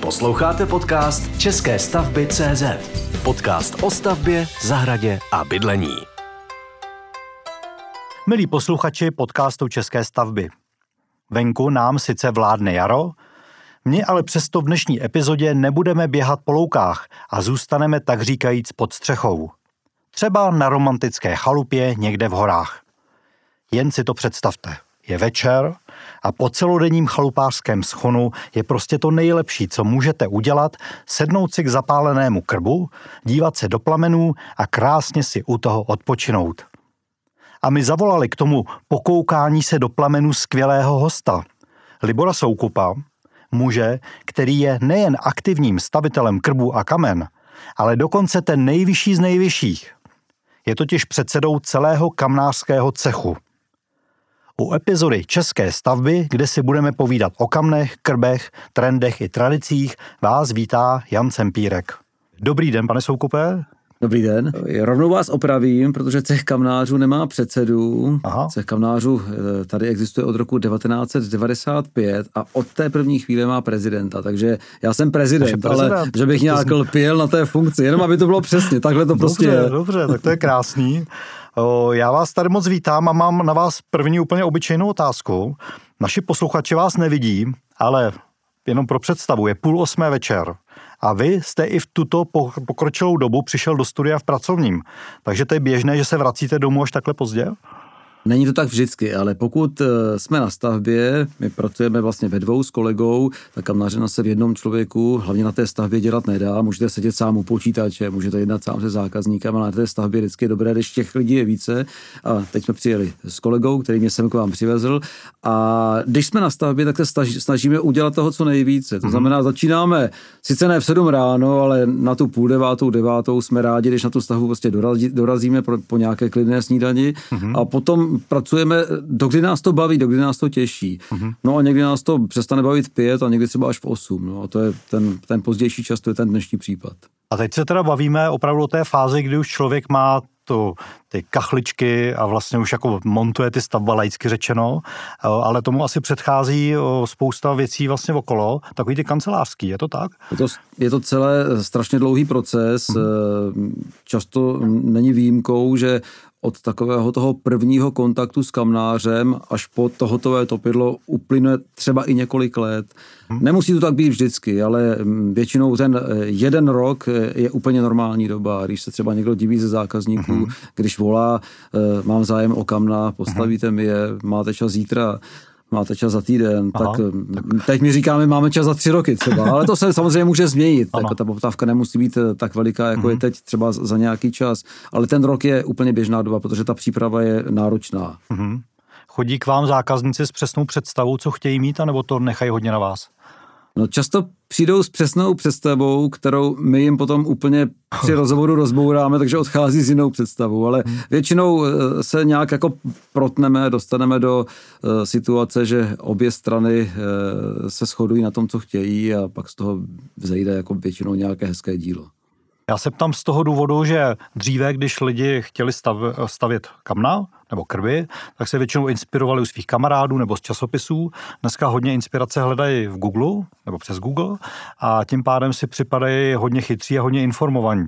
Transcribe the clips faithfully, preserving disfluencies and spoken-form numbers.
Posloucháte podcast České stavby tečka cé zet. Podcast o stavbě, zahradě a bydlení. Milí posluchači podcastu České stavby. Venku nám sice vládne jaro, mě ale přesto v dnešní epizodě nebudeme běhat po loukách a zůstaneme tak říkajíc pod střechou. Třeba na romantické chalupě někde v horách. Jen si to představte. Je večer a po celodenním chalupářském schonu je prostě to nejlepší, co můžete udělat, sednout si k zapálenému krbu, dívat se do plamenů a krásně si u toho odpočinout. A my zavolali k tomu pokoukání se do plamenů skvělého hosta, Libora Soukupa, muže, který je nejen aktivním stavitelem krbů a kamen, ale dokonce ten nejvyšší z nejvyšších. Je totiž předsedou celého kamnářského cechu. U epizody České stavby, kde si budeme povídat o kamnech, krbech, trendech i tradicích, vás vítá Jan Cempírek. Dobrý den, pane Soukupé. Dobrý den. Rovnou vás opravím, protože Cech kamnářů nemá předsedu. Aha. Cech kamnářů tady existuje od roku devatenáct devadesát pět a od té první chvíle má prezidenta, takže já jsem prezident, prezident. ale že bych nějak lpěl na té funkci, jenom aby to bylo přesně, takhle to prostě dobře, je. Dobře, tak to je krásný. Já vás tady moc vítám a mám na vás první úplně obyčejnou otázku. Naši posluchači vás nevidí, ale jenom pro představu, je půl osmé večer a vy jste i v tuto pokročilou dobu přišel do studia v pracovním, takže to je běžné, že se vracíte domů až takhle pozdě? Není to tak vždycky, ale pokud jsme na stavbě, my pracujeme vlastně ve dvou s kolegou, tak kamnářina se v jednom člověku, hlavně na té stavbě, dělat nedá. Můžete sedět sám u počítače, můžete jednat sám se zákazníkem, ale na té stavbě vždycky je dobré, když těch lidí je více. A teď jsme přijeli s kolegou, který mě sem k vám přivezl. A když jsme na stavbě, tak se snažíme udělat toho co nejvíce. To znamená, začínáme sice ne v sedm ráno, ale na tu půl devátou, devátou jsme rádi, když na tu stavbu prostě dorazí, dorazíme pro, po nějaké klidné snídani a potom pracujeme, dokdy nás to baví, dokdy nás to těší. Uh-huh. No a někdy nás to přestane bavit v pět a někdy třeba až v osm. No a to je ten, ten pozdější čas, to je ten dnešní případ. A teď se teda bavíme opravdu o té fázi, kdy už člověk má tu, ty kachličky a vlastně už jako montuje ty stavba, laicky řečeno, ale tomu asi předchází spousta věcí vlastně okolo, takový ty kancelářský, je to tak? Je to, je to celé strašně dlouhý proces, hmm. často není výjimkou, že od takového toho prvního kontaktu s kamnářem až po to hotové topidlo uplyne třeba i několik let. Hmm. Nemusí to tak být vždycky, ale většinou ten jeden rok je úplně normální doba. Když se třeba někdo diví ze zákazníků, hmm. když volá, mám zájem o kamna, postavíte mi je, máte čas zítra, máte čas za týden, Aha, tak, tak teď mi říkáme, máme čas za tři roky třeba, ale to se samozřejmě může změnit, tak ta poptávka nemusí být tak veliká, jako mm-hmm. je teď třeba za nějaký čas, ale ten rok je úplně běžná doba, protože ta příprava je náročná. Mm-hmm. Chodí k vám zákazníci s přesnou představou, co chtějí mít, anebo to nechají hodně na vás? No často přijdou s přesnou představou, kterou my jim potom úplně při rozhovoru rozbouráme, takže odchází s jinou představou, ale většinou se nějak jako protneme, dostaneme do situace, že obě strany se shodují na tom, co chtějí a pak z toho vzejde jako většinou nějaké hezké dílo. Já se ptám z toho důvodu, že dříve, když lidi chtěli stav, stavět kamna nebo krby, tak se většinou inspirovali u svých kamarádů nebo z časopisů. Dneska hodně inspirace hledají v Google nebo přes Google a tím pádem si připadají hodně chytří a hodně informovaní.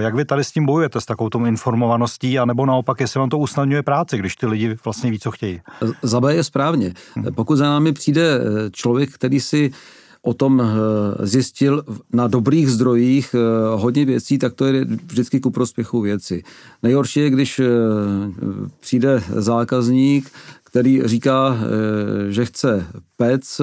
Jak vy tady s tím bojujete, s takovou informovaností, anebo naopak, jestli vám to usnadňuje práci, když ty lidi vlastně ví, co chtějí? Za B je správně. Pokud za námi přijde člověk, který si o tom zjistil na dobrých zdrojích hodně věcí, tak to je vždycky ku prospěchu věci. Nejhorší je, když přijde zákazník, který říká, že chce pec,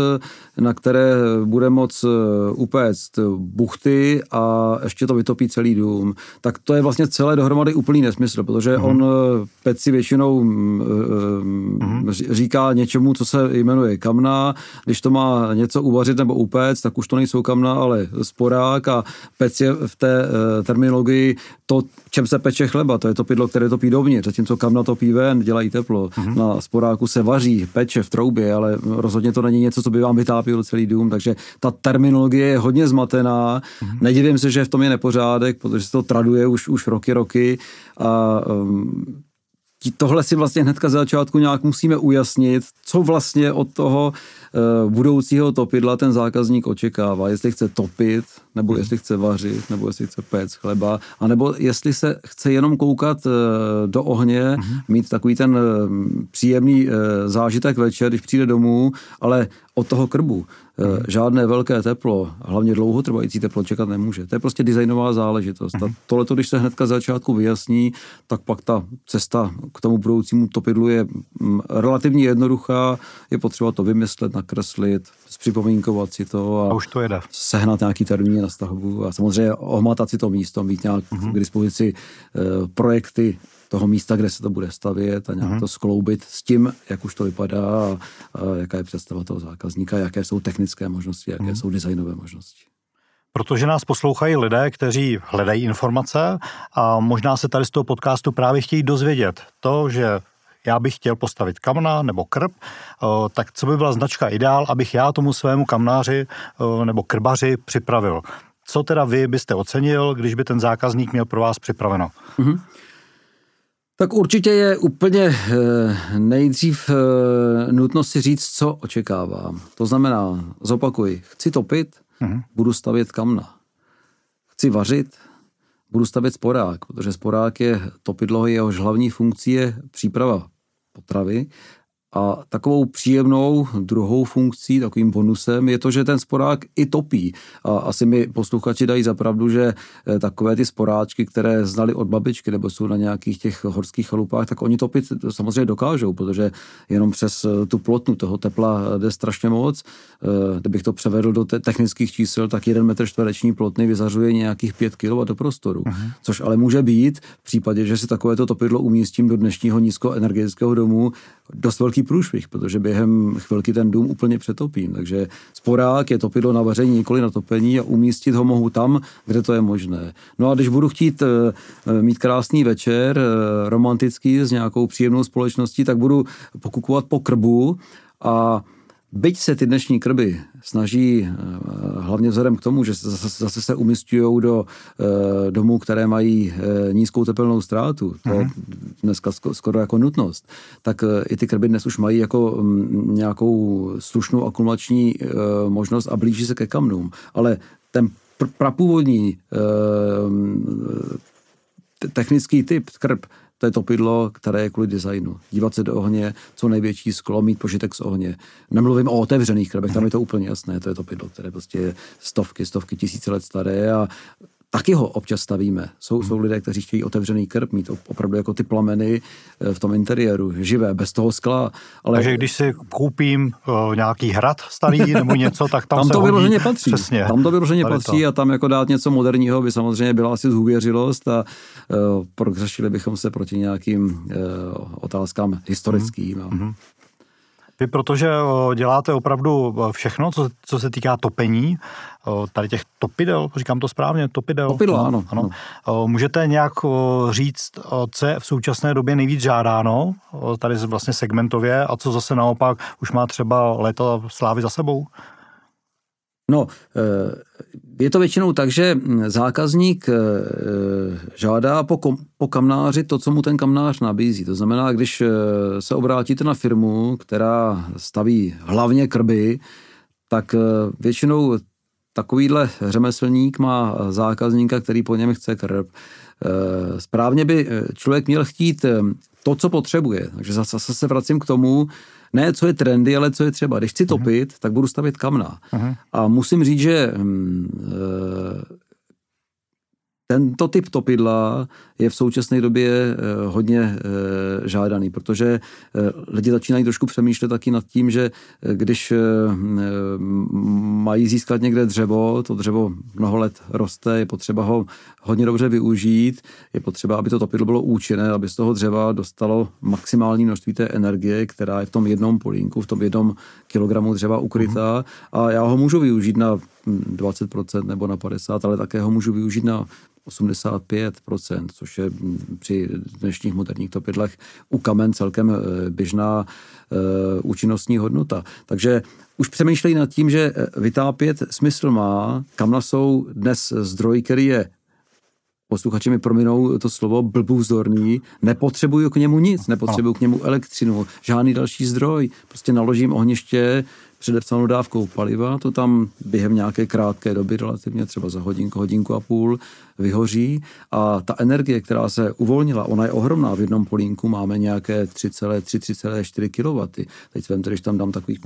na které bude moc upéct buchty a ještě to vytopí celý dům. Tak to je vlastně celé dohromady úplný nesmysl, protože mm-hmm. on peci většinou mm, říká něčemu, co se jmenuje kamna. Když to má něco uvařit nebo upéct, tak už to nejsou kamna, ale sporák a pec je v té terminologii to, čem se peče chleba. To je to pidlo, které topí dovnitř, zatímco kamna topí ven, dělají teplo. Mm-hmm. Na sporáku se vaří, peče v troubě, ale rozhodně to není něco, co by vám vytápilo celý dům, takže ta terminologie je hodně zmatená. Mm-hmm. Nedivím se, že v tom je nepořádek, protože se to traduje už, už roky, roky a um, tohle si vlastně hnedka ze začátku nějak musíme ujasnit, co vlastně od toho budoucího topidla ten zákazník očekává, jestli chce topit, nebo jestli chce vařit, nebo jestli chce péct chleba, anebo jestli se chce jenom koukat do ohně, mít takový ten příjemný zážitek večer, když přijde domů, ale od toho krbu. Žádné velké teplo, hlavně dlouhotrvající teplo čekat nemůže. To je prostě designová záležitost. A tohleto, když se hnedka z začátku vyjasní, tak pak ta cesta k tomu budoucímu topidlu je relativně jednoduchá. Je potřeba to vymyslet, nakreslit, připomínkovat si to a, a už to jede. Sehnat nějaký termín na stavbu a samozřejmě ohmatat si to místo, mít nějak mm-hmm. k dispozici uh, projekty toho místa, kde se to bude stavět a nějak mm-hmm. to skloubit s tím, jak už to vypadá a, a jaká je představa toho zákazníka, jaké jsou technické možnosti, jaké mm-hmm. jsou designové možnosti. Protože nás poslouchají lidé, kteří hledají informace a možná se tady z toho podcastu právě chtějí dozvědět to, že já bych chtěl postavit kamna nebo krb, tak co by byla značka ideál, abych já tomu svému kamnáři nebo krbaři připravil. Co teda vy byste ocenil, když by ten zákazník měl pro vás připraveno? Mm-hmm. Tak určitě je úplně nejdřív nutno si říct, co očekávám. To znamená, zopakuji, chci topit, mm-hmm. budu stavět kamna. Chci vařit, budu stavět sporák, protože sporák je topidlo, jehož hlavní funkcí je příprava potravy. A takovou příjemnou druhou funkcí, takovým bonusem, je to, že ten sporák i topí. A asi mi posluchači dají za pravdu, že takové ty sporáčky, které znali od babičky nebo jsou na nějakých těch horských chalupách, tak oni topit samozřejmě dokážou, protože jenom přes tu plotnu toho tepla jde strašně moc. Kdybych to převedl do te- technických čísel, tak jeden metr čtvereční plotny vyzařuje nějakých pět kW do prostoru. Aha. Což ale může být v případě, že si takovéto topidlo umístím do dnešního nízkoenergetického domu dost velký průšvih, protože během chvilky ten dům úplně přetopím. Takže sporák je topidlo na vaření, nikoli na topení a umístit ho mohu tam, kde to je možné. No a když budu chtít mít krásný večer, romantický, s nějakou příjemnou společností, tak budu pokukovat po krbu a byť se ty dnešní krby snaží, hlavně vzhledem k tomu, že zase, zase se umisťují do e, domů, které mají e, nízkou tepelnou ztrátu, to je dneska skoro jako nutnost, tak e, i ty krby dnes už mají jako m, nějakou slušnou akumulační e, možnost a blíží se ke kamnům. Ale ten pr- prapůvodní e, technický typ krb, to je topidlo, které je kvůli designu. Dívat se do ohně, co největší sklo, mít požitek z ohně. Nemluvím o otevřených krbech, tam je to úplně jasné, to je topidlo, které prostě je stovky, stovky tisíce let staré a taky ho občas stavíme. Jsou, jsou lidé, kteří chtějí otevřený krb, mít opravdu jako ty plameny v tom interiéru, živé, bez toho skla. Ale... Takže když si koupím uh, nějaký hrad starý nebo něco, tak tam, tam se to vyloženě patří. Přesně. Tam to vyloženě patří to. A tam jako dát něco moderního by samozřejmě byla asi zhůvěřilost a uh, progrešili bychom se proti nějakým uh, otázkám historickým. Mm. A... Mm. Vy, protože děláte opravdu všechno, co, co se týká topení, tady těch topidel, říkám to správně, topidel. Topidlo, no, ano, ano. ano. Můžete nějak říct, co je v současné době nejvíc žádáno, tady vlastně segmentově, a co zase naopak už má třeba léta slávy za sebou? No, je to většinou tak, že zákazník žádá po, kom, po kamnáři to, co mu ten kamnář nabízí. To znamená, když se obrátíte na firmu, která staví hlavně krby, tak většinou takovýhle řemeslník má zákazníka, který po něm chce krb. Správně by člověk měl chtít to, co potřebuje. Takže zase se vracím k tomu, ne, co je trendy, ale co je třeba. Když chci topit, tak budu stavět kamna. Aha. A musím říct, že tento typ topidla je v současné době hodně žádaný, protože lidi začínají trošku přemýšlet taky nad tím, že když mají získat někde dřevo, to dřevo mnoho let roste, je potřeba ho hodně dobře využít, je potřeba, aby to topidlo bylo účinné, aby z toho dřeva dostalo maximální množství té energie, která je v tom jednom polínku, v tom jednom kilogramu dřeva ukrytá a já ho můžu využít na dvacet procent nebo na padesát procent, ale také ho můžu využít na osmdesát pět procent, což je při dnešních moderních topidlech u kamen celkem běžná uh, účinnostní hodnota. Takže už přemýšlejí nad tím, že vytápět smysl má. Kamna jsou dnes zdroj, který je, posluchači mi prominou to slovo, blbůvzdorný, nepotřebuju k němu nic, nepotřebuju k němu elektřinu, žádný další zdroj, prostě naložím ohniště, předepsanou dávkou paliva, to tam během nějaké krátké doby, relativně třeba za hodinku, hodinku a půl, vyhoří a ta energie, která se uvolnila, ona je ohromná. V jednom polínku máme nějaké tři celé tři, tři celé čtyři kilowattů. Teď jsem tedy, když tam dám takových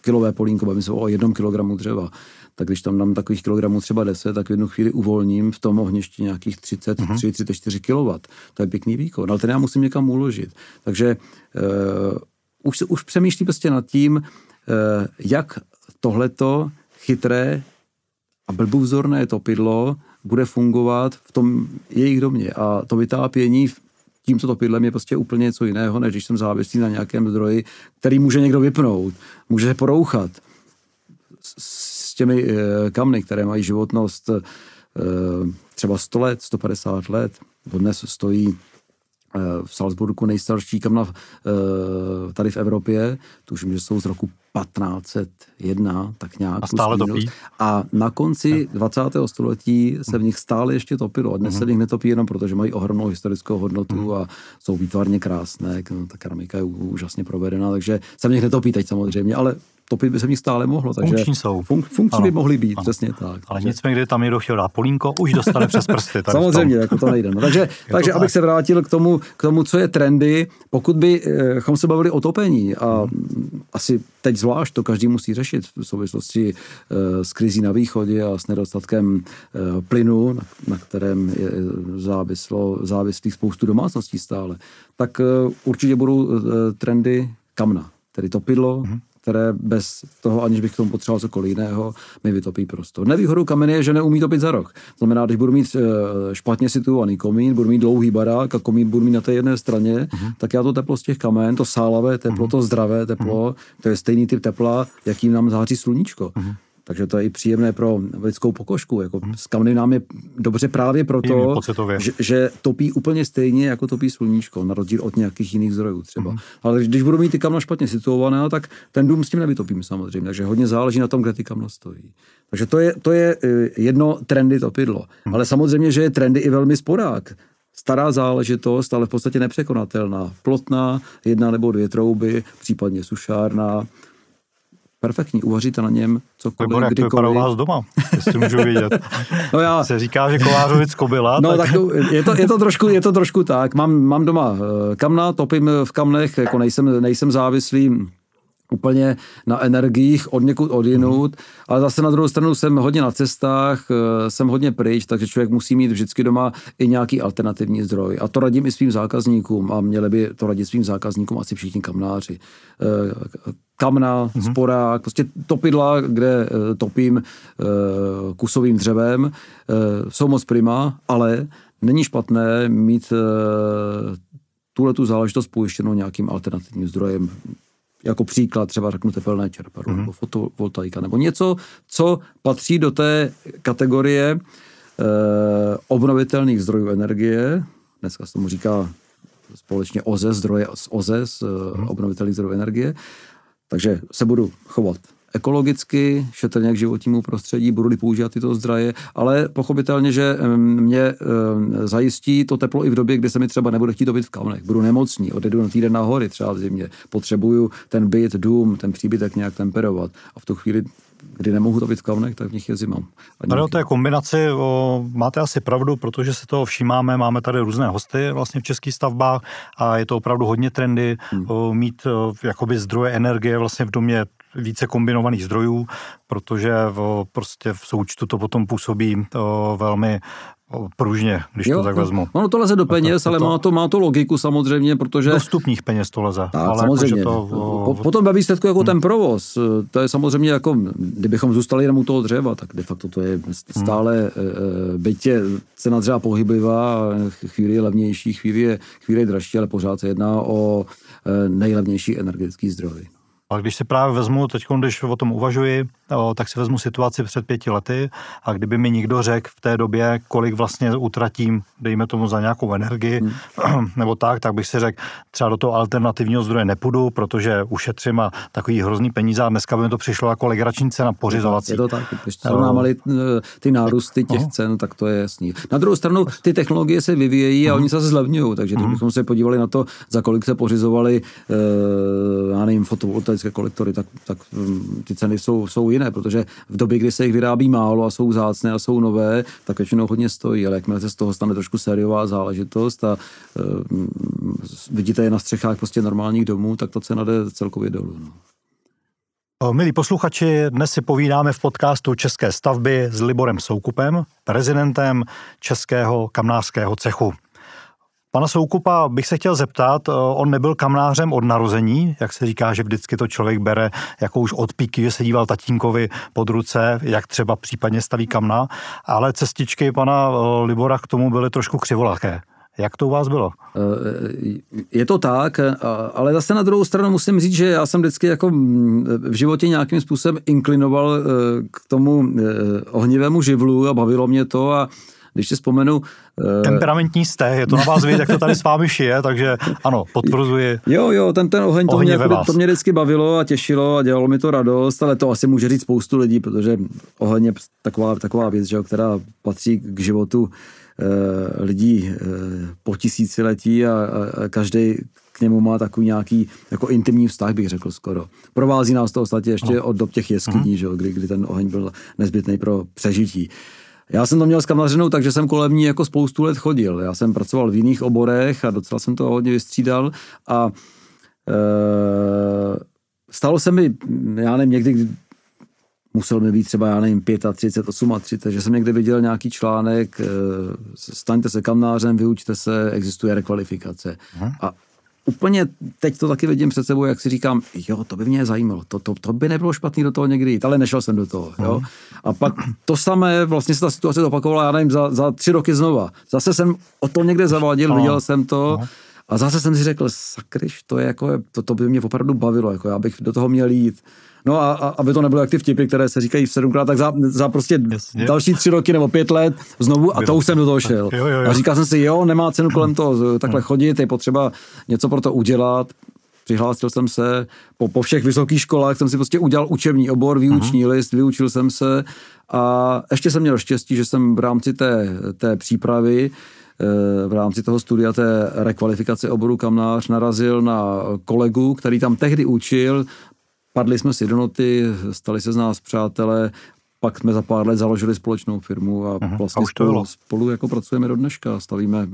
kilové polínko, bavím se o jednom kilogramu dřeva, tak když tam dám takových kilogramů třeba deset, tak v jednu chvíli uvolním v tom ohništi nějakých třicet tři, třicet čtyři kilowattů. To je pěkný výkon, ale ten já musím někam uložit. Takže uh, už, už přemýšlím prostě nad tím, jak tohleto chytré a blbůvzorné topidlo bude fungovat v tom jejich domě. A to vytápění tímto topidlem je prostě úplně něco jiného, než když jsem závislý na nějakém zdroji, který může někdo vypnout, může se porouchat. S těmi kamny, které mají životnost třeba sto let, sto padesát let, dnes stojí v Salzburgu nejstarší kamna tady v Evropě, tuším, že jsou z roku patnáct set jedna, tak nějak. A stále topí. A na konci ne. dvacátého století se v nich stále ještě topilo. A dnes se v nich netopí jenom proto, že mají ohromnou historickou hodnotu a jsou výtvarně krásné. Ta keramika je úžasně provedena, takže se v nich netopí teď samozřejmě, ale topit by se v nich stále mohlo. Takže funkční jsou. Fun- funkční ano, by mohly být, ano. Přesně tak. Ale nicméně tam někdo chtěl dát polínko, už dostane přes prsty. Samozřejmě, jako to nejde. No, takže, takže to abych tak. se vrátil k tomu, k tomu, co je trendy, pokud bychom se bavili o topení a hmm. asi teď zvlášť to každý musí řešit v souvislosti s krizí na východě a s nedostatkem plynu, na kterém je závislo, závislých spoustu domácností stále, tak určitě budou trendy kamna, tedy topidlo, hmm. které bez toho, aniž bych k tomu potřeboval cokoliv jiného, mi vytopí prostor. Nevýhodou kameny je, že neumí topit za roh. Znamená, když budu mít špatně situovaný komín, budu mít dlouhý barák a komín budu mít na té jedné straně, uh-huh. tak já to teplo z těch kamen, to sálavé teplo, uh-huh. to zdravé teplo, uh-huh. to je stejný typ tepla, jakým nám září sluníčko. Uh-huh. Takže to je i příjemné pro lidskou pokožku. Jako hmm. S kamny nám je dobře právě proto, že, že topí úplně stejně, jako topí sluníčko, na rozdíl od nějakých jiných zdrojů třeba. Hmm. Ale když budu mít ty kamna špatně situované, tak ten dům s tím nevytopím samozřejmě. Takže hodně záleží na tom, kde ty kamna stojí. Takže to je, to je jedno trendy topidlo. Hmm. Ale samozřejmě, že je trendy i velmi sporák. Stará záležitost, ale v podstatě nepřekonatelná. Plotná, jedna nebo dvě trouby, případně sušárna. Perfektní, uvaříte na něm cokoliv, Libor, jak kdykoliv. Libor, jak to vypadá u vás doma, jestli můžu vidět. No já... Se říká, že kovářovic kobyla. No tak, tak to, je, to, je, to trošku, je to trošku tak. Mám, mám doma kamna, topím v kamnech, jako nejsem, nejsem závislý úplně na energiích od někud odjinud, mm. ale zase na druhou stranu jsem hodně na cestách, jsem hodně pryč, takže člověk musí mít vždycky doma i nějaký alternativní zdroj. A to radím i svým zákazníkům a měli by to radit svým zákazníkům asi všichni kamnáři. Kamna, mm. sporák, prostě topidla, kde topím kusovým dřevem, jsou moc prima, ale není špatné mít tuhletu záležitost pojištěnou nějakým alternativním zdrojem. Jako příklad třeba řeknu tepelné čerpadlo, mm-hmm. nebo fotovoltaika, nebo něco, co patří do té kategorie e, obnovitelných zdrojů energie. Dneska se tomu říká společně O Z E, zdroje z O Z E, z mm-hmm. obnovitelných zdrojů energie. Takže se budu chovat ekologicky, šetrně k životnímu prostředí, budu-li používat tyto zdroje, ale pochopitelně, že mě zajistí to teplo i v době, kdy se mi třeba nebude chtít topit v kamnech. Budu nemocný, odjedu na týden na hory třeba v zimě, potřebuju ten byt, dům, ten příbytek nějak temperovat a v tu chvíli, kdy nemohu topit v kamnech, tak v nich je zima. Tady o té kombinaci o, máte asi pravdu, protože se toho všímáme, máme tady různé hosty vlastně v Českých stavbách a je to opravdu hodně trendy hmm. o, mít o, jakoby zdroje energie vlastně v domě více kombinovaných zdrojů, protože v, prostě v součtu to potom působí o, velmi pružně, když jo, to tak vezmu. Ono to leze do peněz, ale to, má, to, má to logiku samozřejmě, protože... Dostupných peněz to leze. Tak, ale samozřejmě. Jako, to, o... Potom ve výsledku jako hmm. ten provoz, to je samozřejmě jako, kdybychom zůstali jenom u toho dřeva, tak de facto to je stále hmm. bytě cena dřeva pohyblivá, chvíli je levnější, chvíli je, chvíli je dražší, ale pořád se jedná o nejlevnější energetický zdroj. Ale když si právě vezmu, teď když o tom uvažuji, tak si vezmu situaci před pěti lety a kdyby mi někdo řekl v té době, kolik vlastně utratím, dejme tomu za nějakou energii, hmm. nebo tak, tak bych si řekl, třeba do toho alternativního zdroje nepůjdu, protože ušetřím a takový hrozný peníze a dneska by mi to přišlo jako legrační cena pořizovací. Je to tak, když srovnámali ty nárůsty těch Aha. cen, tak to je jasný. Na druhou stranu ty technologie se vyvíjejí hmm. a oni se zlevňují, takže kdybychom hmm. se podívali na to, za kolik se pořizovali, já nevím, fotovoltaické elektrické kolektory, tak, tak ty ceny jsou, jsou jiné, protože v době, kdy se jich vyrábí málo a jsou vzácné a jsou nové, tak většinou hodně stojí, ale jakmile se z toho stane trošku sériová záležitost a e, vidíte je na střechách prostě normálních domů, tak ta cena jde celkově dolů. No. Milí posluchači, dnes si povídáme v podcastu České stavby s Liborem Soukupem, prezidentem Českého kamnářského cechu. Pana Soukupa bych se chtěl zeptat, on nebyl kamnářem od narození, jak se říká, že vždycky to člověk bere jako už od píky, že se díval tatínkovi pod ruce, jak třeba případně staví kamna, ale cestičky pana Libora k tomu byly trošku křivolaké. Jak to u vás bylo? Je to tak, ale zase na druhou stranu musím říct, že já jsem vždycky jako v životě nějakým způsobem inklinoval k tomu ohnivému živlu a bavilo mě to a když si vzpomenu... Temperamentní jste, je to na vás vidět, jak to tady s vámi šije, takže ano, potvrzuji. Jo, jo, ten, ten oheň, to mě, jako, to mě vždycky bavilo a těšilo a dělalo mi to radost, ale to asi může říct spoustu lidí, protože oheň je taková, taková věc, že, která patří k životu eh, lidí eh, po tisíciletí a, a každý k němu má takový nějaký jako intimní vztah, bych řekl skoro. Provází nás to ostatně ještě no. od dob těch jeskyní, mm-hmm. kdy, kdy ten oheň byl nezbytný pro přežití. Já jsem to měl s kamnařinou, takže jsem kolem ní jako spoustu let chodil. Já jsem pracoval v jiných oborech a docela jsem to hodně vystřídal a e, stalo se mi, já nevím, někdy musel mi být třeba, já nevím, třicet pět, třicet osm, třicet, takže jsem někdy viděl nějaký článek, e, staňte se kamnářem, vyučte se, existuje rekvalifikace. Aha. A úplně teď to taky vidím před sebou, jak si říkám, jo, to by mě zajímalo, to, to, to by nebylo špatný do toho někdy jít, ale nešel jsem do toho. Jo? A pak to samé, vlastně se ta situace opakovala, já nevím, za, za tři roky znova. Zase jsem o tom někde zavadil, viděl jsem to a zase jsem si řekl, sakryš, to, je jako, to, to by mě opravdu bavilo, jako já bych do toho měl jít. No a, a aby to nebylo jak ty vtipy, které se říkají v sedmkrát, tak za, za prostě Jasně. další tři roky nebo pět let znovu a to už jsem do toho šel. Jo, jo, jo. A říkal jsem si, jo, nemá cenu kolem toho takhle chodit, je potřeba něco pro to udělat. Přihlásil jsem se po, po všech vysokých školách, jsem si prostě udělal učební obor, výuční uh-huh. list, vyučil jsem se a ještě jsem měl štěstí, že jsem v rámci té, té přípravy v rámci toho studia té rekvalifikace oboru kamnář narazil na kolegu, který tam tehdy učil. Padli jsme si do noty, stali se z nás přátelé, pak jsme za pár let založili společnou firmu a uh-huh. vlastně a spolu, spolu jako pracujeme do dneška, stavíme,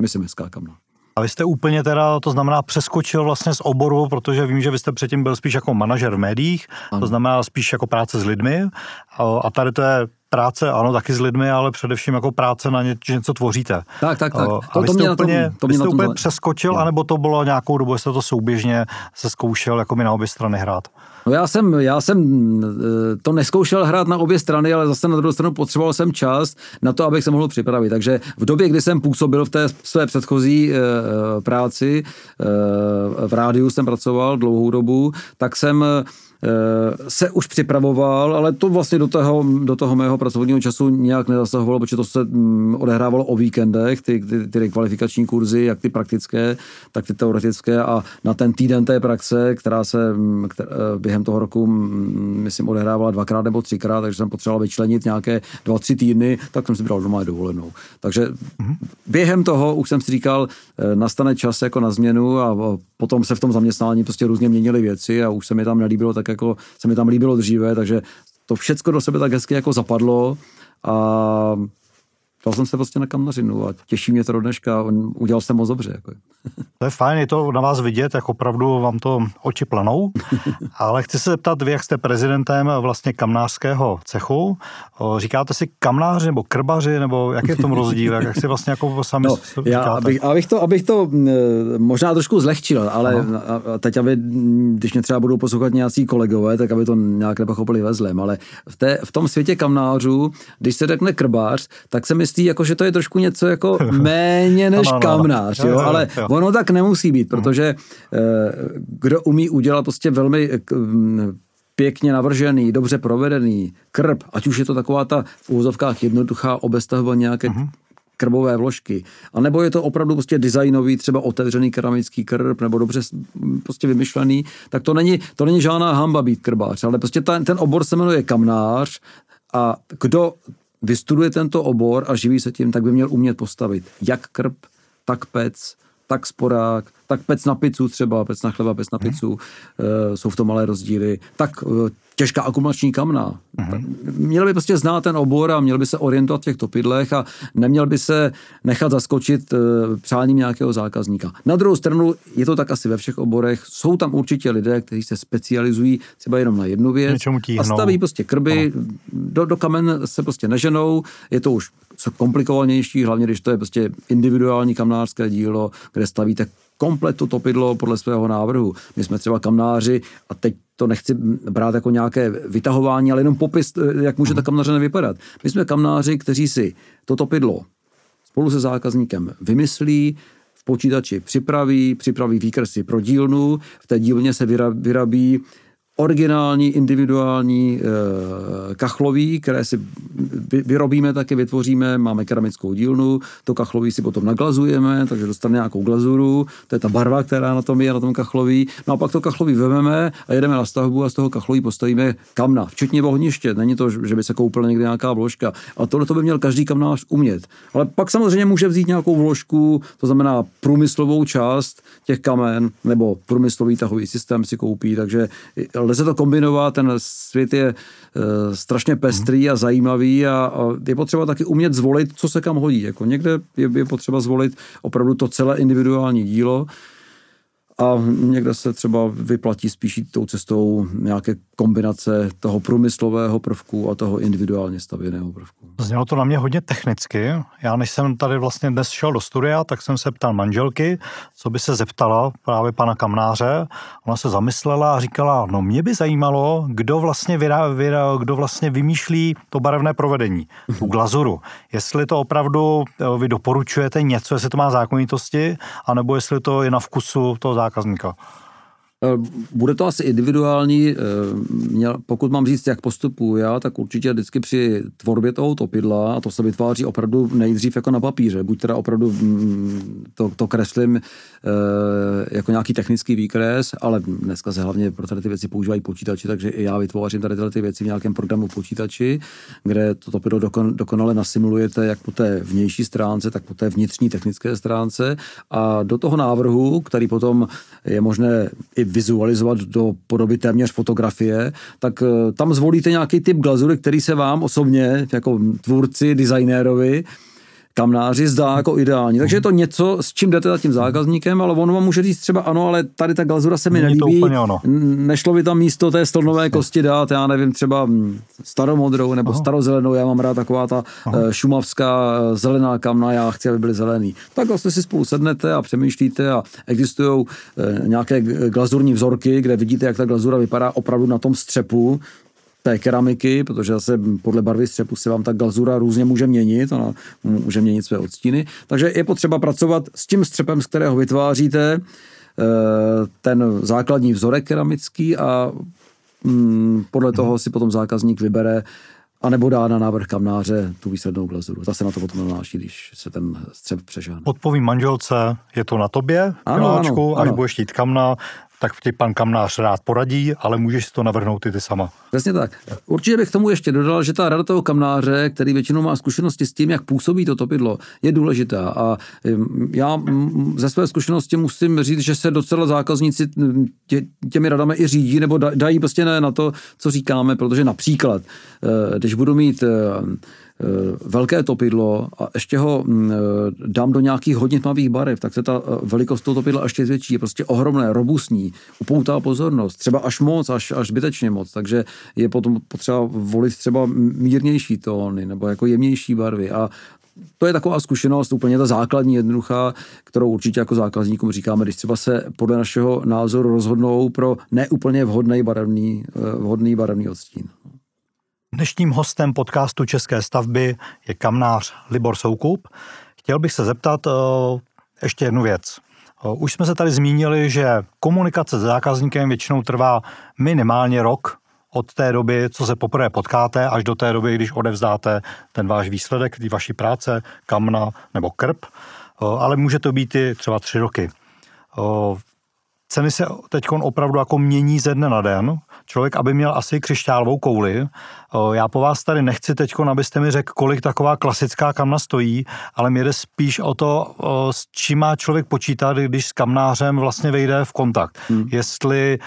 myslím, hezká kamna. A vy jste úplně teda, to znamená, přeskočil vlastně z oboru, protože vím, že vy jste předtím byl spíš jako manažer v médiích, ano. to znamená spíš jako práce s lidmi a tady to je práce, ano, taky s lidmi, ale především jako práce na něč, něco tvoříte. Tak, tak, tak. A to, vy jste to úplně, tom, to vy jste úplně přeskočil, no. anebo to bylo nějakou dobu, jste to souběžně se zkoušel jako mi na obě strany hrát? No já jsem, já jsem to neskoušel hrát na obě strany, ale zase na druhou stranu potřeboval jsem čas na to, abych se mohl připravit. Takže v době, kdy jsem působil v té své předchozí e, práci, e, v rádiu jsem pracoval dlouhou dobu, tak jsem se už připravoval, ale to vlastně do toho, do toho mého pracovního času nějak nezasahovalo, protože to se odehrávalo o víkendech, ty, ty, ty rekvalifikační kurzy, jak ty praktické, tak ty teoretické a na ten týden té praxe, která se která, během toho roku, myslím, odehrávala dvakrát nebo třikrát, takže jsem potřeboval vyčlenit nějaké dva, tři týdny, tak jsem si bral doma dovolenou. Takže mm-hmm. během toho už jsem si říkal, nastane čas jako na změnu a potom se v tom zaměstnání prostě různě měnily věci a už se mi tam nelíbilo tak jako se mi tam líbilo dříve, takže to všecko do sebe tak hezky jako zapadlo a dal jsem se prostě na kamnařinu a těší mě to do dneška, udělal jsem moc dobře. Jako. To je fajn, je to na vás vidět, jako opravdu vám to oči planou, ale chci se zeptat, vy jak jste prezidentem vlastně kamnářského cechu, říkáte si kamnáři nebo krbaři, nebo jak je v tom rozdíl, jak si vlastně jako sami no, já, abych, abych, to, abych to možná trošku zlehčil, ale no. a teď, aby, když mě třeba budou poslouchat nějací kolegové, tak aby to nějak nepochopili ve zlém, ale v, té, v tom světě kamnářů, když se řekne krbař, tak se myslí, jako, že to je trošku něco jako méně než kamnář, jo? Ale ono tak nemusí být, protože kdo umí udělat prostě velmi pěkně navržený, dobře provedený krb, ať už je to taková ta v úvozovkách jednoduchá obestahba nějaké krbové vložky, anebo je to opravdu prostě designový, třeba otevřený keramický krb, nebo dobře prostě vymyšlený, tak to není, to není žádná hamba být krbář, ale prostě ta, ten obor se jmenuje kamnář a kdo vystuduje tento obor a živí se tím, tak by měl umět postavit jak krb, tak pec, tak sporák, tak pec na pizzu třeba, pec na chleba, pec na pizzu, uh-huh. jsou v tom malé rozdíly. Tak těžká akumulační kamna. Uh-huh. Měl by prostě znát ten obor a měl by se orientovat v těch topidlech a neměl by se nechat zaskočit přáním nějakého zákazníka. Na druhou stranu je to tak asi ve všech oborech. Jsou tam určitě lidé, kteří se specializují třeba jenom na jednu věc a staví prostě krby, no. do, do kamen se prostě neženou. Je to už komplikovanější, hlavně když to je prostě individuální kamnářské dílo, kde stavíte komplet to topidlo podle svého návrhu. My jsme třeba kamnáři, a teď to nechci brát jako nějaké vytahování, ale jenom popis, jak může ta kamnařina vypadat. My jsme kamnáři, kteří si to topidlo spolu se zákazníkem vymyslí, v počítači připraví, připraví výkresy pro dílnu, v té dílně se vyrabí originální, individuální e, kachloví, které si vyrobíme taky, vytvoříme, máme keramickou dílnu, to kachloví si potom naglazujeme, takže dostane nějakou glazuru, to je ta barva, která na tom je, na tom kachloví, no a pak to kachloví vememe a jedeme na stavbu a z toho kachloví postavíme kamna, včetně ohniště, není to, že by se koupil někde nějaká vložka, a tohle to by měl každý kamnář umět. Ale pak samozřejmě může vzít nějakou vložku, to znamená průmyslovou část těch kamen, nebo průmyslový tahový systém si koupí, takže lze to kombinovat, ten svět je e, strašně pestrý a zajímavý a, a je potřeba taky umět zvolit, co se kam hodí. Jako někde je, je potřeba zvolit opravdu to celé individuální dílo a někde se třeba vyplatí spíš tou cestou nějaké kombinace toho průmyslového prvku a toho individuálně stavěného prvku. Znělo to na mě hodně technicky. Já než jsem tady vlastně dnes šel do studia, tak jsem se ptal manželky, co by se zeptala právě pana kamnáře. Ona se zamyslela a říkala, no mě by zajímalo, kdo vlastně, vyrá, vyrá, kdo vlastně vymýšlí to barevné provedení, tu glazuru. Jestli to opravdu vy doporučujete něco, jestli to má zákonitosti, anebo jestli to je na vkusu toho zákazníka. Bude to asi individuální. Pokud mám říct, jak postupuji já, tak určitě vždycky při tvorbě toho topidla, a to se vytváří opravdu nejdřív jako na papíře, buď teda opravdu to, to kreslím jako nějaký technický výkres, ale dneska se hlavně pro tady ty věci používají počítači, takže i já vytvářím tady tyhle ty věci v nějakém programu v počítači, kde to topidlo dokon, dokonale nasimulujete jak po té vnější stránce, tak po té vnitřní technické stránce a do toho návrhu, který potom je možné i vizualizovat do podoby téměř fotografie, tak tam zvolíte nějaký typ glazury, který se vám osobně, jako tvůrci, designérovi, kamnáři zdá jako ideální. Takže je to něco, s čím jdete za tím zákazníkem, ale on vám může říct třeba ano, ale tady ta glazura se mi nelíbí, nešlo by tam místo té slonové kosti dát, já nevím, třeba staromodrou nebo Aha. starozelenou, já mám rád taková ta Aha. šumavská zelená kamna, já chci, aby byly zelený. Tak vlastně si spolu sednete a přemýšlíte a existují nějaké glazurní vzorky, kde vidíte, jak ta glazura vypadá opravdu na tom střepu té keramiky, protože zase podle barvy střepu se vám ta glazura různě může měnit, ona může měnit své odstíny. Takže je potřeba pracovat s tím střepem, z kterého vytváříte ten základní vzorek keramický a podle toho si potom zákazník vybere a nebo dá na návrh kamnáře tu výslednou glazuru. Ta se na to potom nanáší, když se ten střep přežáhne. Odpovím manželce, je to na tobě, miláčku, a když budeš chtít kamna, tak ti pan kamnář rád poradí, ale můžeš si to navrhnout i ty sama. Přesně tak. Určitě bych k tomu ještě dodal, že ta rada toho kamnáře, který většinou má zkušenosti s tím, jak působí to topidlo, je důležitá. A já ze své zkušenosti musím říct, že se docela zákazníci tě, těmi radami i řídí, nebo dají prostě ne na to, co říkáme, protože například, když budu mít velké topidlo a ještě ho dám do nějakých hodně tmavých barev, tak se ta velikost toho topidla ještě zvětší. Je prostě ohromné, robustní, upoutá pozornost, třeba až moc, až, až zbytečně moc, takže je potom potřeba volit třeba mírnější tóny nebo jako jemnější barvy a to je taková zkušenost, úplně ta základní, jednoduchá, kterou určitě jako zákazníkům říkáme, když třeba se podle našeho názoru rozhodnou pro neúplně vhodný barevný, vhodný barevný odstín. Dnešním hostem podcastu České stavby je kamnář Libor Soukup. Chtěl bych se zeptat uh, ještě jednu věc. Uh, už jsme se tady zmínili, že komunikace s zákazníkem většinou trvá minimálně rok od té doby, co se poprvé potkáte, až do té doby, když odevzdáte ten váš výsledek, ty vaší práce, kamna nebo krb, uh, ale může to být i třeba tři roky. Uh, Ceny se teď opravdu jako mění ze dne na den. Člověk, aby měl asi křišťálovou kouli. Já po vás tady nechci teď, abyste mi řekl, kolik taková klasická kamna stojí, ale mě jde spíš o to, s čím má člověk počítat, když s kamnářem vlastně vejde v kontakt. Hmm. Jestli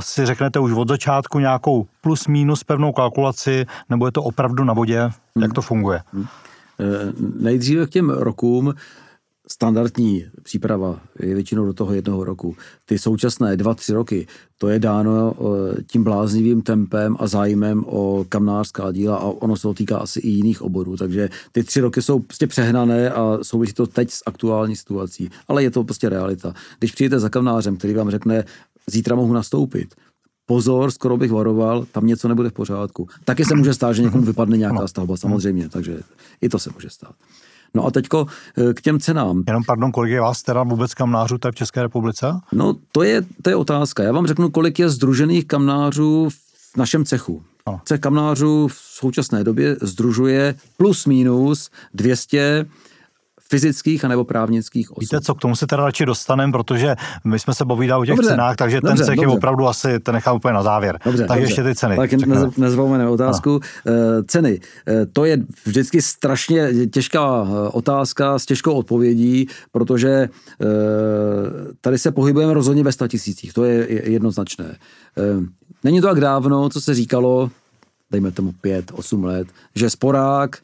si řeknete už od začátku nějakou plus minus pevnou kalkulaci, nebo je to opravdu na vodě, hmm. jak to funguje? Hmm. Nejdříve k těm rokům. Standardní příprava je většinou do toho jednoho roku. Ty současné dva, tři roky, to je dáno tím bláznivým tempem a zájmem o kamnářská díla a ono se to týká asi i jiných oborů. Takže ty tři roky jsou prostě přehnané a souvisí to teď s aktuální situací. Ale je to prostě realita. Když přijdete za kamnářem, který vám řekne, zítra mohu nastoupit, pozor, skoro bych varoval, tam něco nebude v pořádku. Taky se může stát, že někomu vypadne nějaká stavba, samozřejmě, takže i to se může stát. No a teďko k těm cenám. Jenom pardon, kolik je vás teda vůbec kamnářů tady v České republice? No to je, to je otázka. Já vám řeknu, kolik je sdružených kamnářů v našem cechu. Ano. Cech kamnářů v současné době sdružuje plus minus dvě stě fyzických anebo právnických osob. Víte co, k tomu se teda radši dostaneme, protože my jsme se povídali o těch dobře, cenách, takže dobře, ten cech dobře. je opravdu asi, ten nechám úplně na závěr. Dobře, tak dobře. Ještě ty ceny. Tak nezvomeneme otázku. No. Ceny. To je vždycky strašně těžká otázka s těžkou odpovědí, protože tady se pohybujeme rozhodně ve statisících. To je jednoznačné. Není to tak dávno, co se říkalo, dejme tomu pět, osm let, že sporák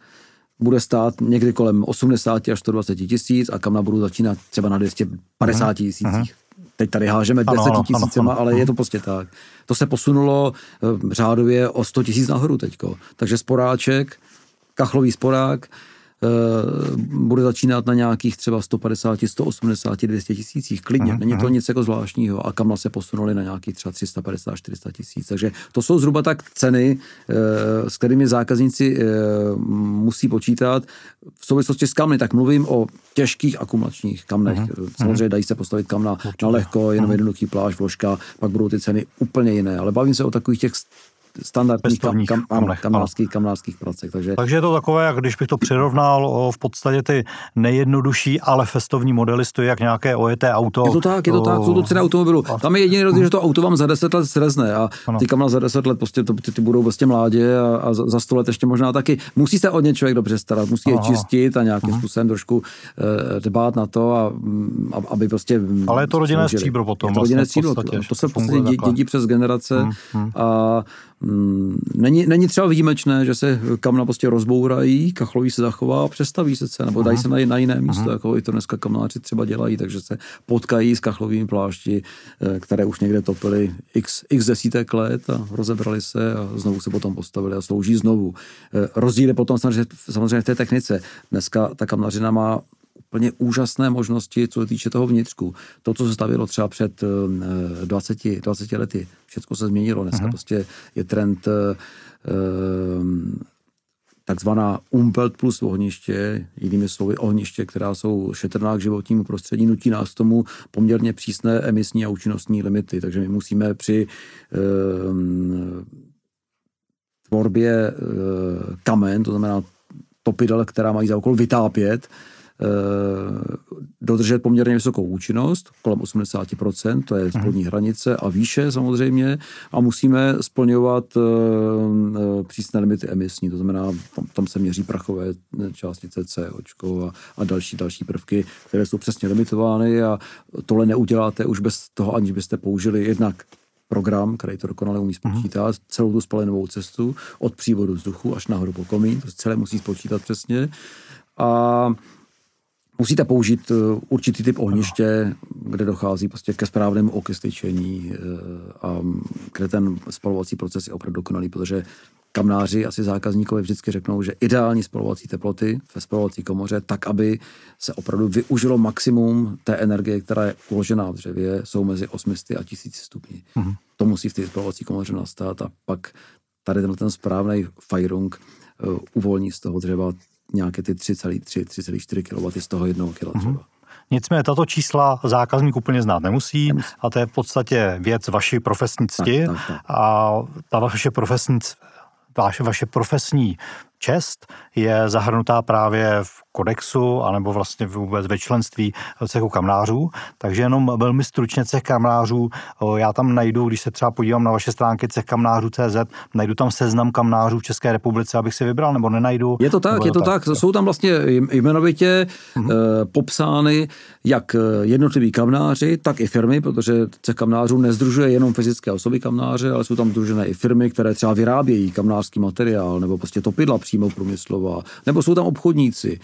bude stát někdy kolem osmdesát až sto dvacet tisíc a kamna budou začínat třeba na dvě stě padesát tisících. Teď tady hážeme deset tisícima, ale je to prostě tak. To se posunulo řádově o sto tisíc nahoru teďko. Takže sporáček, kachlový sporák, bude začínat na nějakých třeba sto padesát, sto osmdesát, dvě stě tisících. Klidně, není to nic jako zvláštního. A kamna se posunuly na nějakých třeba tři sta padesát, čtyři sta tisíc. Takže to jsou zhruba tak ceny, s kterými zákazníci musí počítat. V souvislosti s kamny, tak mluvím o těžkých akumulačních kamnech. Samozřejmě dají se postavit kamna na lehko, jenom jednoduchý plášť, vložka, pak budou ty ceny úplně jiné. Ale bavím se o takových těch standardních kam, kam, kamnářských, kamnářských, kamnářských pracech. Takže... takže je to takové, jak když bych to přirovnal, v podstatě ty nejjednodušší, ale festovní modely stojí jak nějaké ojeté auto. Je to tak, je to tak, jsou to ceny automobilů. Tam je jediný rozdíl, že to auto vám za deset let srezne a ty kamna za deset let prostě to, ty, ty budou prostě mládě a, a za sto let ještě možná taky. Musí se od ně člověk dobře starat, musí je čistit a nějakým způsobem trošku e, dbát na to, a, a, aby prostě... Ale je to rodinné stříbro potom. Je to rodinné stříbro, to se prostě dědí přes generace a Není, není třeba výjimečné, že se kamna prostě rozbourají, kachloví se zachová, přestaví se se, nebo dají se na, na jiné místo, aha, jako i to dneska kamnáři třeba dělají, takže se potkají s kachlovými plášti, které už někde topily x, x desítek let a rozebrali se a znovu se potom postavili a slouží znovu. Rozdíl je potom samozřejmě, samozřejmě v té technice. Dneska ta kamnařina má úplně úžasné možnosti, co se týče toho vnitřku. To, co se stavilo třeba před dvaceti, dvaceti lety, všechno se změnilo. Dneska mm-hmm. prostě je trend eh, takzvaná Umwelt plus ohniště, jinými slovy ohniště, která jsou šetrná k životnímu prostředí, nutí nás k tomu poměrně přísné emisní a účinnostní limity. Takže my musíme při eh, tvorbě eh, kamen, to znamená topidel, která mají za úkol vytápět, dodržet poměrně vysokou účinnost, kolem osmdesát procent, to je spodní hranice a výše samozřejmě, a musíme splňovat přísné limity emisní, to znamená, tam, tam se měří prachové částice C O čko a, a další, další prvky, které jsou přesně limitovány, a tohle neuděláte už bez toho, aniž byste použili jednak program, který to dokonale umí spočítat, celou tu spalinovou cestu, od přívodu vzduchu až nahoru po komín, to celé musí spočítat přesně, a musíte použít určitý typ ohniště, kde dochází prostě ke správnému okysličení a kde ten spalovací proces je opravdu dokonalý, protože kamnáři asi zákazníkovi vždycky řeknou, že ideální spalovací teploty ve spalovací komoře, tak aby se opravdu využilo maximum té energie, která je uložená v dřevě, jsou mezi osm set a tisíc stupni. Mhm. To musí v té spalovací komoře nastat a pak tady tenhle ten správný fajrung uvolní z toho dřeva nějaké ty tři celá tři, tři celá čtyři kilowatty z toho jednoho kila třeba. Mm-hmm. Nicméně tato čísla zákazník úplně znát nemusí, nemusí. A to je v podstatě věc vaší profesní cti, tak, tak, tak. A ta vaše profesní, vaše, vaše profesní čest je zahrnutá právě v kodexu, anebo vlastně vůbec ve členství cechu kamnářů. Takže jenom velmi stručně cech kamnářů. Já tam najdu, když se třeba podívám na vaše stránky cech kamnářů tečka cé zet, najdu tam seznam kamnářů v České republice, abych si vybral, nebo nenajdu. Je to tak, je, je to tak. tak. Jsou tam vlastně jmenovitě mm-hmm. popsány jak jednotliví kamnáři, tak i firmy, protože cech kamnářů nezdružuje jenom fyzické osoby kamnáře, ale jsou tam združené i firmy, které třeba vyrábějí kamnářský materiál, nebo prostě topidla přímo průmyslová, nebo jsou tam obchodníci,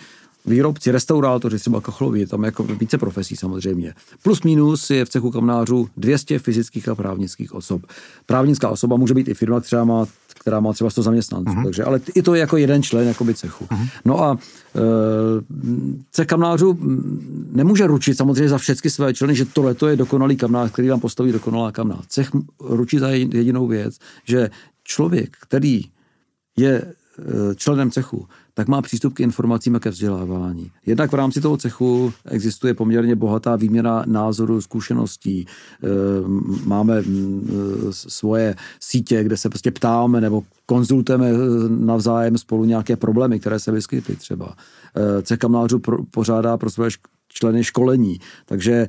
výrobci, restaurátoři, třeba kachloví, tam jako více profesí samozřejmě. Plus minus je v cechu kamnářů dvě stě fyzických a právnických osob. Právnická osoba může být i firma, která má, která má třeba sto zaměstnanců, uh-huh. takže, ale i to je jako jeden člen jakoby cechu. Uh-huh. No a e, cech kamnářů nemůže ručit samozřejmě za všechny své členy, že tohleto je dokonalý kamnář, který vám postaví dokonalá kamnář. Cech ručí za jedinou věc, že člověk, který je členem cechu, tak má přístup k informacím a ke vzdělávání. Jednak v rámci toho cechu existuje poměrně bohatá výměna názorů, zkušeností. Máme svoje sítě, kde se prostě ptáme nebo konzultujeme navzájem spolu nějaké problémy, které se vyskytly třeba. Cech kamnářů pořádá pro své členy školení. Takže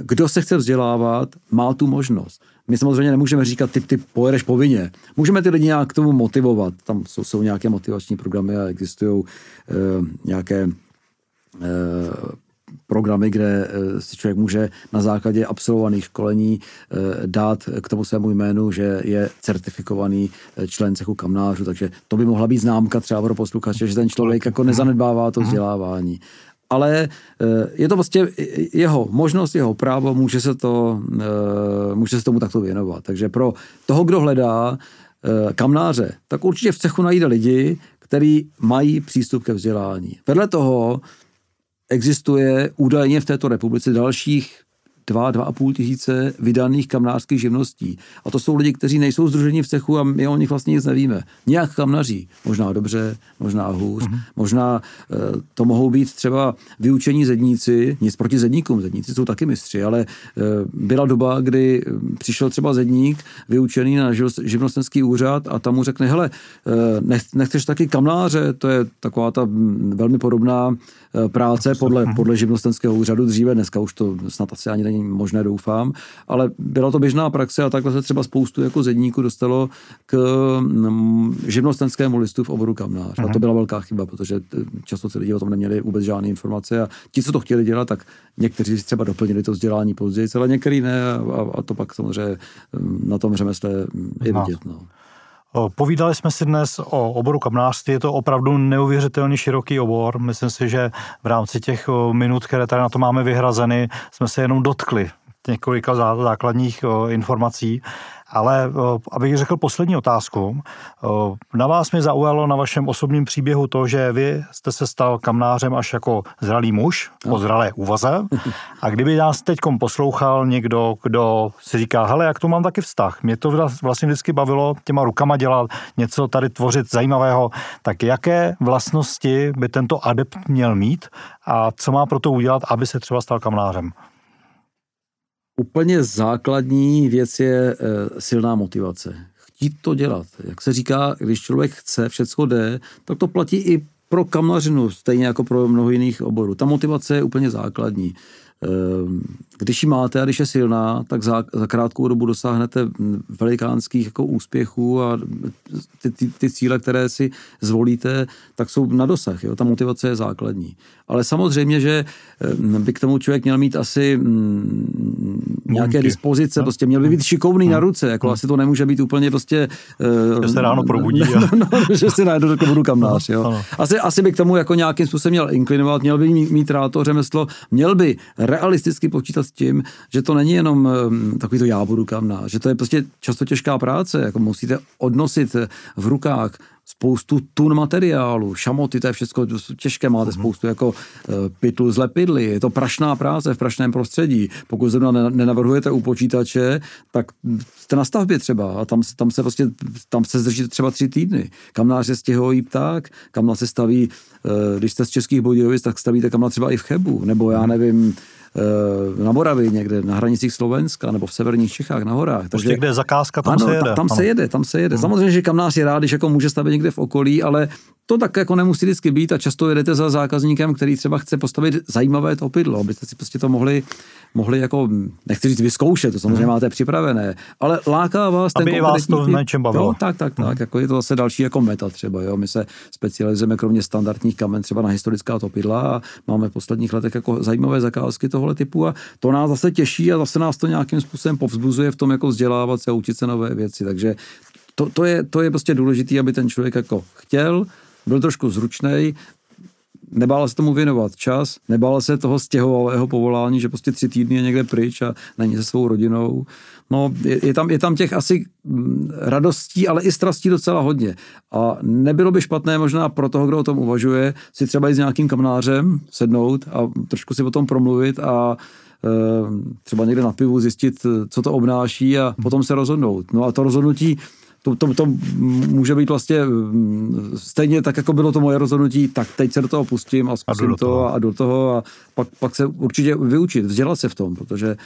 kdo se chce vzdělávat, má tu možnost. My samozřejmě nemůžeme říkat, ty, ty pojedeš povinně. Můžeme ty lidi nějak k tomu motivovat. Tam jsou, jsou nějaké motivační programy a existují eh, nějaké eh, programy, kde eh, si člověk může na základě absolvovaných školení eh, dát k tomu svému jménu, že je certifikovaný člen cechu kamnářů. Takže to by mohla být známka třeba pro posluchače, že ten člověk jako nezanedbává to vzdělávání. Ale je to prostě jeho možnost, jeho právo, může se, to, může se tomu takto věnovat. Takže pro toho, kdo hledá kamnáře, tak určitě v cechu najde lidi, kteří mají přístup ke vzdělání. Vedle toho existuje údajně v této republice dalších dva, dva a půl tisíce vydaných kamnářských živností. A to jsou lidi, kteří nejsou sdruženi v cechu a my o nich vlastně nic nevíme. Nějak kamnaří. Možná dobře, možná hůř, mm-hmm. možná e, to mohou být třeba vyučení zedníci, nic proti zedníkům, zedníci jsou taky mistři, ale e, byla doba, kdy přišel třeba zedník vyučený na živnostenský úřad a tam mu řekne, hele, e, nechceš taky kamnáře, to je taková ta velmi podobná práce podle, podle živnostenského úřadu dříve, dneska už to snad asi ani není možné, doufám, ale byla to běžná praxe a takhle se třeba spoustu jako zedníků dostalo k živnostenskému listu v oboru kamnář. A to byla velká chyba, protože často ty lidi o tom neměli vůbec žádné informace a ti, co to chtěli dělat, tak někteří třeba doplnili to vzdělání později, ale některý ne a, a to pak samozřejmě na tom řemesle je vidět. No. Povídali jsme si dnes o oboru kamnářství, je to opravdu neuvěřitelně široký obor. Myslím si, že v rámci těch minut, které tady na to máme vyhrazeny, jsme se jenom dotkli několika základních informací. Ale abych řekl poslední otázku, na vás mě zaujalo na vašem osobním příběhu to, že vy jste se stal kamnářem až jako zralý muž, po zralé úvaze. A kdyby nás teďkom poslouchal někdo, kdo si říká, hele, jak to mám taky vztah, mě to vlastně vždycky bavilo těma rukama dělat, něco tady tvořit zajímavého, tak jaké vlastnosti by tento adept měl mít a co má pro to udělat, aby se třeba stal kamnářem? Úplně základní věc je e, silná motivace. Chtít to dělat. Jak se říká, když člověk chce, všecko jde, tak to platí i pro kamnařinu, stejně jako pro mnoho jiných oborů. Ta motivace je úplně základní. E, když ji máte a když je silná, tak za, za krátkou dobu dosáhnete velikánských jako úspěchů a ty, ty, ty cíle, které si zvolíte, tak jsou na dosah. Jo? Ta motivace je základní. Ale samozřejmě, že e, by k tomu člověk měl mít asi... Mm, nějaké dispozice, no. Prostě měl by být šikovný no. na ruce, jako no. asi to nemůže být úplně prostě... Že se ráno probudí. No, no, no, že si najednou budu kamnář, jo. No. Asi, asi by k tomu jako nějakým způsobem měl inklinovat, měl by mít rád to řemeslo, měl by realisticky počítat s tím, že to není jenom takový to já budu kamnář, že to je prostě často těžká práce, jako musíte odnosit v rukách spoustu tun materiálu, šamoty, to je všechno těžké, máte uhum. spoustu jako pytlu z lepidly, je to prašná práce v prašném prostředí. Pokud zrovna nenavrhujete u počítače, tak jste na stavbě třeba a tam, tam se prostě, tam se zdržíte třeba tři týdny. Kamnář je stěhový pták, kamna se staví, když jste z Českých Budějovic, tak stavíte kamna třeba i v Chebu, nebo já nevím, na Moravě někde, na hranicích Slovenska nebo v severních Čechách, na horách. Takže někde je zakázka, tam ano, se jede. Tam, tam se jede, tam se jede. Samozřejmě, že kamnář je rád, když jako může stavět někde v okolí, ale To tak jako nemusí vždycky být a často jedete za zákazníkem, který třeba chce postavit zajímavé to opidlo, abyste si prostě to mohli, mohli jako, nechci říct vyzkoušet, to samozřejmě hmm. máte připravené, ale láká vás ten konkrétní... Aby vás to v něčem bavilo. Jo, tak, tak, tak, hmm. jako je to zase další jako meta třeba, jo, my se specializujeme kromě standardních kamen třeba na historická topidla a máme v posledních letech jako zajímavé zakázky tohohle typu a to nás zase těší a zase nás to nějakým způsobem povzbuzuje v tom jako vzdělávat se a učit se nové věci, takže to, to, je, to je prostě důležité, aby ten člověk jako chtěl, byl trošku zručnej, nebál se tomu věnovat čas, nebál se toho stěhovalého povolání, že prostě tři týdny je někde pryč a není se svou rodinou. No, je, je, tam, je tam těch asi radostí, ale i strastí docela hodně. A nebylo by špatné možná pro toho, kdo o tom uvažuje, si třeba jít s nějakým kamnářem sednout a trošku si o tom promluvit a e, třeba někde na pivu zjistit, co to obnáší a potom se rozhodnout. No a to rozhodnutí To, to, to může být vlastně stejně tak, jako bylo to moje rozhodnutí, tak teď se do toho pustím a zkusím a do to a do toho a pak, pak se určitě vyučit, vzdělat se v tom, protože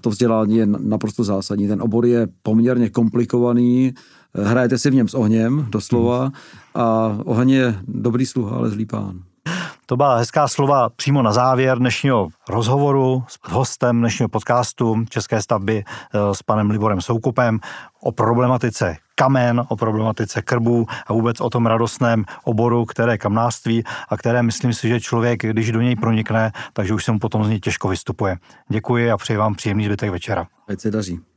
to vzdělání je naprosto zásadní. Ten obor je poměrně komplikovaný, hrajete si v něm s ohněm, doslova, a oheň je dobrý sluha, ale zlý pán. To byla hezká slova přímo na závěr dnešního rozhovoru s hostem dnešního podcastu České stavby s panem Liborem Soukupem o problematice kamen, o problematice krbů a vůbec o tom radostném oboru, které je kamnářství a které, myslím si, že člověk, když do něj pronikne, takže už se mu potom z něj těžko vystupuje. Děkuji a přeji vám příjemný zbytek večera. Ať se daří.